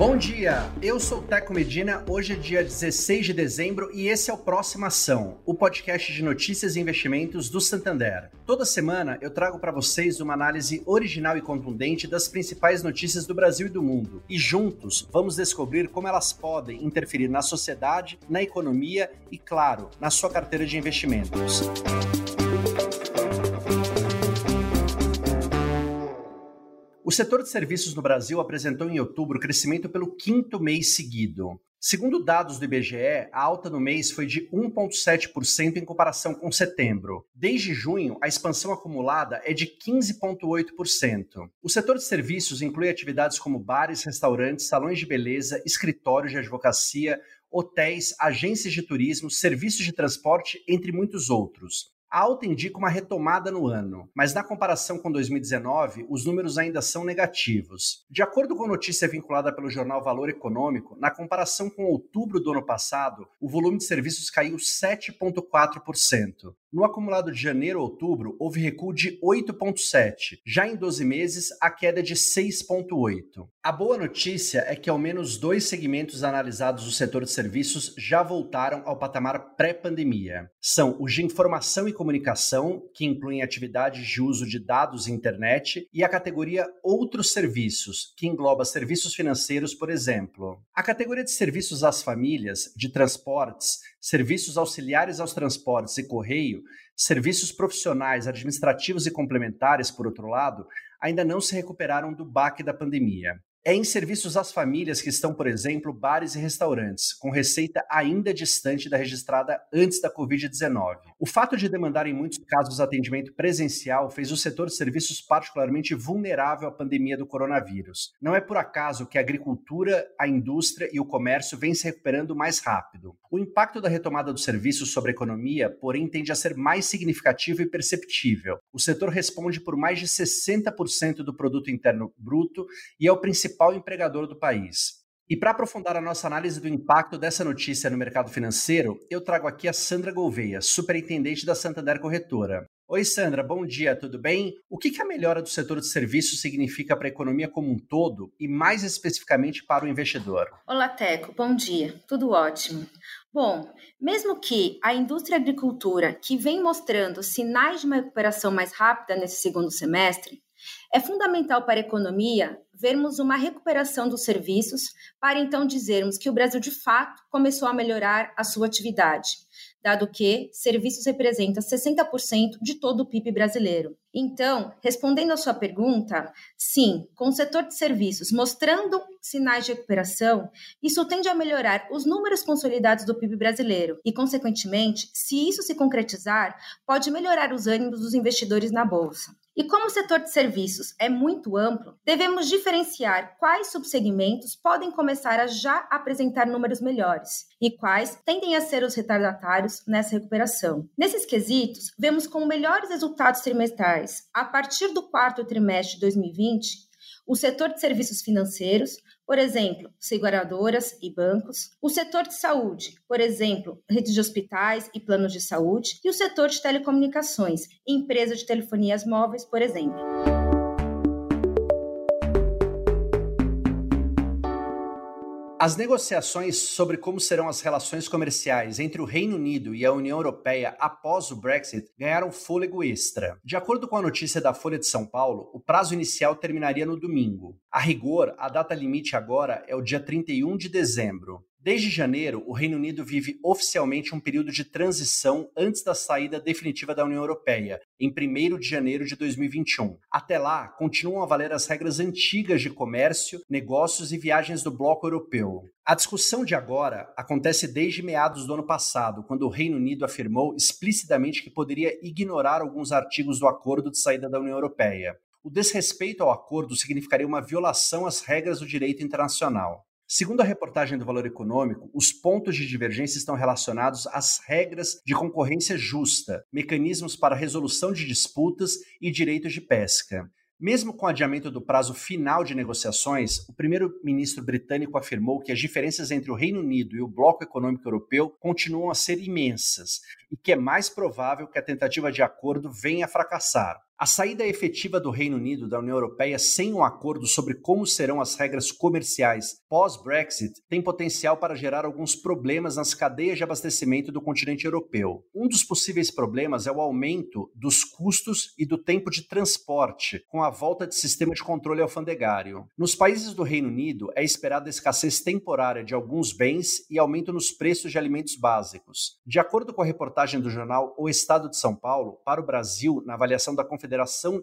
Bom dia, eu sou o Teco Medina, hoje é dia 16 de dezembro e esse é o Próxima Ação, o podcast de notícias e investimentos do Santander. Toda semana eu trago para vocês uma análise original e contundente das principais notícias do Brasil e do mundo. E juntos vamos descobrir como elas podem interferir na sociedade, na economia e, claro, na sua carteira de investimentos. O setor de serviços no Brasil apresentou em outubro crescimento pelo quinto mês seguido. Segundo dados do IBGE, a alta no mês foi de 1,7% em comparação com setembro. Desde junho, a expansão acumulada é de 15,8%. O setor de serviços inclui atividades como bares, restaurantes, salões de beleza, escritórios de advocacia, hotéis, agências de turismo, serviços de transporte, entre muitos outros. A alta indica uma retomada no ano, mas na comparação com 2019, os números ainda são negativos. De acordo com notícia vinculada pelo jornal Valor Econômico, na comparação com outubro do ano passado, o volume de serviços caiu 7,4%. No acumulado de janeiro a outubro, houve recuo de 8,7%. Já em 12 meses, a queda é de 6,8%. A boa notícia é que ao menos dois segmentos analisados do setor de serviços já voltaram ao patamar pré-pandemia. São os de informação e comunicação, que incluem atividades de uso de dados e internet, e a categoria Outros Serviços, que engloba serviços financeiros, por exemplo. A categoria de serviços às famílias, de transportes, serviços auxiliares aos transportes e correio, serviços profissionais, administrativos e complementares, por outro lado, ainda não se recuperaram do baque da pandemia. É em serviços às famílias que estão, por exemplo, bares e restaurantes, com receita ainda distante da registrada antes da Covid-19. O fato de demandar em muitos casos atendimento presencial fez o setor de serviços particularmente vulnerável à pandemia do coronavírus. Não é por acaso que a agricultura, a indústria e o comércio vêm se recuperando mais rápido. O impacto da retomada dos serviços sobre a economia, porém, tende a ser mais significativo e perceptível. O setor responde por mais de 60% do produto interno bruto e é o principal empregador do país. E para aprofundar a nossa análise do impacto dessa notícia no mercado financeiro, eu trago aqui a Sandra Gouveia, superintendente da Santander Corretora. Oi, Sandra, bom dia, tudo bem? O que a melhora do setor de serviços significa para a economia como um todo e mais especificamente para o investidor? Olá, Teco, bom dia, tudo ótimo. Bom, mesmo que a indústria e agricultura, que vem mostrando sinais de uma recuperação mais rápida nesse segundo semestre, é fundamental para a economia vermos uma recuperação dos serviços para então dizermos que o Brasil, de fato, começou a melhorar a sua atividade, dado que serviços representam 60% de todo o PIB brasileiro. Então, respondendo à sua pergunta, sim, com o setor de serviços mostrando sinais de recuperação, isso tende a melhorar os números consolidados do PIB brasileiro e, consequentemente, se isso se concretizar, pode melhorar os ânimos dos investidores na Bolsa. E como o setor de serviços é muito amplo, devemos diferenciar quais subsegmentos podem começar a já apresentar números melhores e quais tendem a ser os retardatários nessa recuperação. Nesses quesitos, vemos com melhores resultados trimestrais a partir do quarto trimestre de 2020, o setor de serviços financeiros, por exemplo, seguradoras e bancos, o setor de saúde, por exemplo, redes de hospitais e planos de saúde, e o setor de telecomunicações, empresas de telefonias móveis, por exemplo. As negociações sobre como serão as relações comerciais entre o Reino Unido e a União Europeia após o Brexit ganharam fôlego extra. De acordo com a notícia da Folha de São Paulo, o prazo inicial terminaria no domingo. A rigor, a data limite agora é o dia 31 de dezembro. Desde janeiro, o Reino Unido vive oficialmente um período de transição antes da saída definitiva da União Europeia, em 1º de janeiro de 2021. Até lá, continuam a valer as regras antigas de comércio, negócios e viagens do bloco europeu. A discussão de agora acontece desde meados do ano passado, quando o Reino Unido afirmou explicitamente que poderia ignorar alguns artigos do acordo de saída da União Europeia. O desrespeito ao acordo significaria uma violação às regras do direito internacional. Segundo a reportagem do Valor Econômico, os pontos de divergência estão relacionados às regras de concorrência justa, mecanismos para resolução de disputas e direitos de pesca. Mesmo com o adiamento do prazo final de negociações, o primeiro-ministro britânico afirmou que as diferenças entre o Reino Unido e o bloco econômico europeu continuam a ser imensas e que é mais provável que a tentativa de acordo venha a fracassar. A saída efetiva do Reino Unido da União Europeia sem um acordo sobre como serão as regras comerciais pós-Brexit tem potencial para gerar alguns problemas nas cadeias de abastecimento do continente europeu. Um dos possíveis problemas é o aumento dos custos e do tempo de transporte com a volta de sistema de controle alfandegário. Nos países do Reino Unido é esperada a escassez temporária de alguns bens e aumento nos preços de alimentos básicos. De acordo com a reportagem do jornal O Estado de São Paulo, para o Brasil, na avaliação da Confederação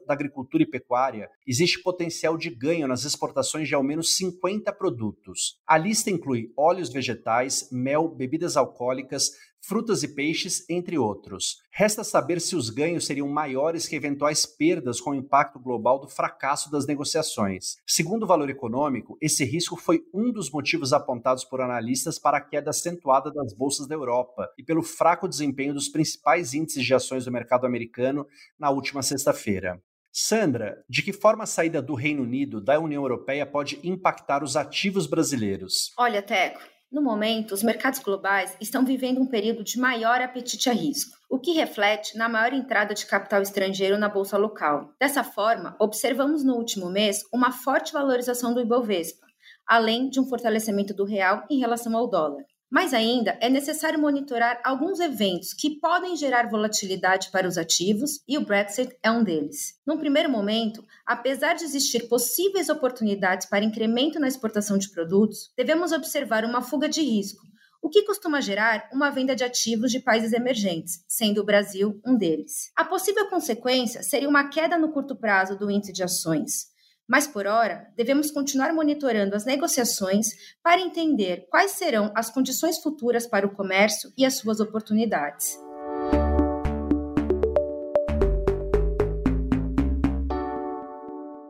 da Agricultura e Pecuária, existe potencial de ganho nas exportações de ao menos 50 produtos. A lista inclui óleos vegetais, mel, bebidas alcoólicas, frutas e peixes, entre outros. Resta saber se os ganhos seriam maiores que eventuais perdas com o impacto global do fracasso das negociações. Segundo o Valor Econômico, esse risco foi um dos motivos apontados por analistas para a queda acentuada das bolsas da Europa e pelo fraco desempenho dos principais índices de ações do mercado americano na última sexta-feira. Sandra, de que forma a saída do Reino Unido da União Europeia pode impactar os ativos brasileiros? Olha, Teco, no momento, os mercados globais estão vivendo um período de maior apetite a risco, o que reflete na maior entrada de capital estrangeiro na bolsa local. Dessa forma, observamos no último mês uma forte valorização do Ibovespa, além de um fortalecimento do real em relação ao dólar. Mas ainda é necessário monitorar alguns eventos que podem gerar volatilidade para os ativos, e o Brexit é um deles. Num primeiro momento, apesar de existir possíveis oportunidades para incremento na exportação de produtos, devemos observar uma fuga de risco, o que costuma gerar uma venda de ativos de países emergentes, sendo o Brasil um deles. A possível consequência seria uma queda no curto prazo do índice de ações. Mas, por hora, devemos continuar monitorando as negociações para entender quais serão as condições futuras para o comércio e as suas oportunidades.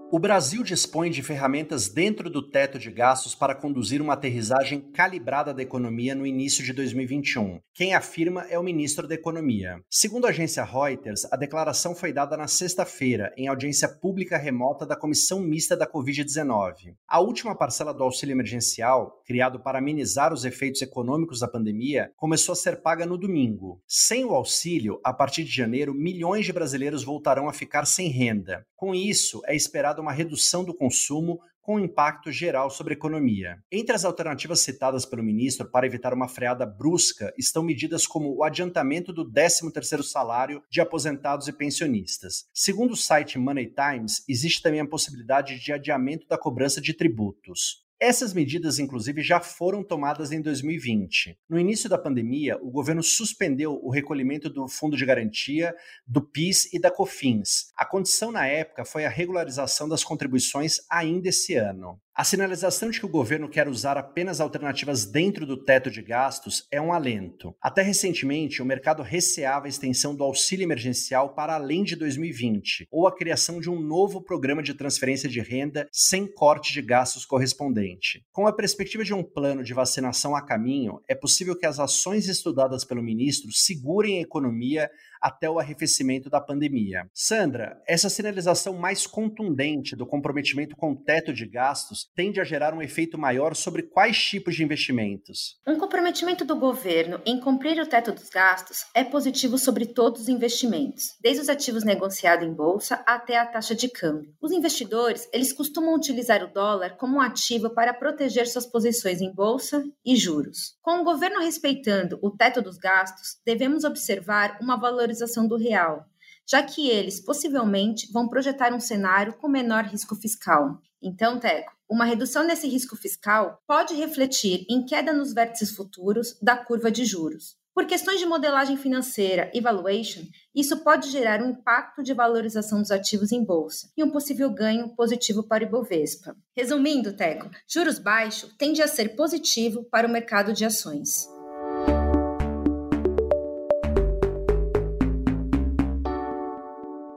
O Brasil dispõe de ferramentas dentro do teto de gastos para conduzir uma aterrissagem calibrada da economia no início de 2021. Quem afirma é o ministro da Economia. Segundo a agência Reuters, a declaração foi dada na sexta-feira, em audiência pública remota da Comissão Mista da Covid-19. A última parcela do auxílio emergencial, criado para amenizar os efeitos econômicos da pandemia, começou a ser paga no domingo. Sem o auxílio, a partir de janeiro, milhões de brasileiros voltarão a ficar sem renda. Com isso, é esperado uma redução do consumo com impacto geral sobre a economia. Entre as alternativas citadas pelo ministro para evitar uma freada brusca estão medidas como o adiantamento do 13º salário de aposentados e pensionistas. Segundo o site Money Times, existe também a possibilidade de adiamento da cobrança de tributos. Essas medidas, inclusive, já foram tomadas em 2020. No início da pandemia, o governo suspendeu o recolhimento do Fundo de Garantia, do PIS e da COFINS. A condição na época foi a regularização das contribuições ainda esse ano. A sinalização de que o governo quer usar apenas alternativas dentro do teto de gastos é um alento. Até recentemente, o mercado receava a extensão do auxílio emergencial para além de 2020, ou a criação de um novo programa de transferência de renda sem corte de gastos correspondente. Com a perspectiva de um plano de vacinação a caminho, é possível que as ações estudadas pelo ministro segurem a economia até o arrefecimento da pandemia. Sandra, essa sinalização mais contundente do comprometimento com o teto de gastos tende a gerar um efeito maior sobre quais tipos de investimentos? Um comprometimento do governo em cumprir o teto dos gastos é positivo sobre todos os investimentos, desde os ativos negociados em bolsa até a taxa de câmbio. Os investidores, eles costumam utilizar o dólar como um ativo para proteger suas posições em bolsa e juros. Com o governo respeitando o teto dos gastos, devemos observar uma valorização do real, já que eles, possivelmente, vão projetar um cenário com menor risco fiscal. Então, Teco, uma redução nesse risco fiscal pode refletir em queda nos vértices futuros da curva de juros. Por questões de modelagem financeira e valuation, isso pode gerar um impacto de valorização dos ativos em bolsa e um possível ganho positivo para o Ibovespa. Resumindo, Teco, juros baixos tende a ser positivo para o mercado de ações.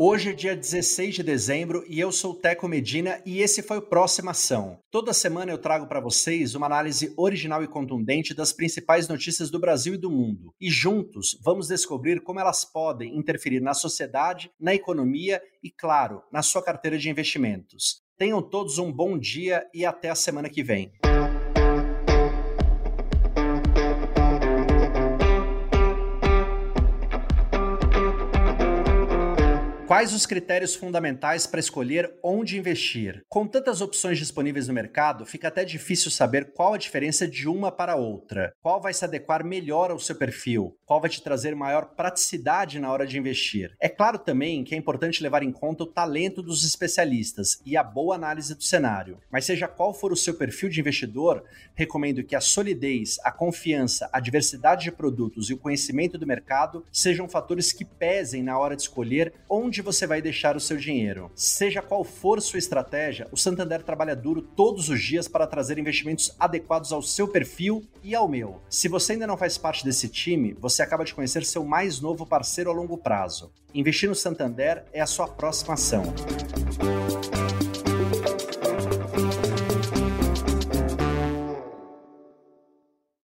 Hoje é dia 16 de dezembro e eu sou Teco Medina e esse foi o Próxima Ação. Toda semana eu trago para vocês uma análise original e contundente das principais notícias do Brasil e do mundo. E juntos vamos descobrir como elas podem interferir na sociedade, na economia e, claro, na sua carteira de investimentos. Tenham todos um bom dia e até a semana que vem. Quais os critérios fundamentais para escolher onde investir? Com tantas opções disponíveis no mercado, fica até difícil saber qual a diferença de uma para outra. Qual vai se adequar melhor ao seu perfil? Qual vai te trazer maior praticidade na hora de investir? É claro também que é importante levar em conta o talento dos especialistas e a boa análise do cenário. Mas seja qual for o seu perfil de investidor, recomendo que a solidez, a confiança, a diversidade de produtos e o conhecimento do mercado sejam fatores que pesem na hora de escolher onde você vai deixar o seu dinheiro. Seja qual for sua estratégia, o Santander trabalha duro todos os dias para trazer investimentos adequados ao seu perfil e ao meu. Se você ainda não faz parte desse time, você acaba de conhecer seu mais novo parceiro a longo prazo. Investir no Santander é a sua próxima ação.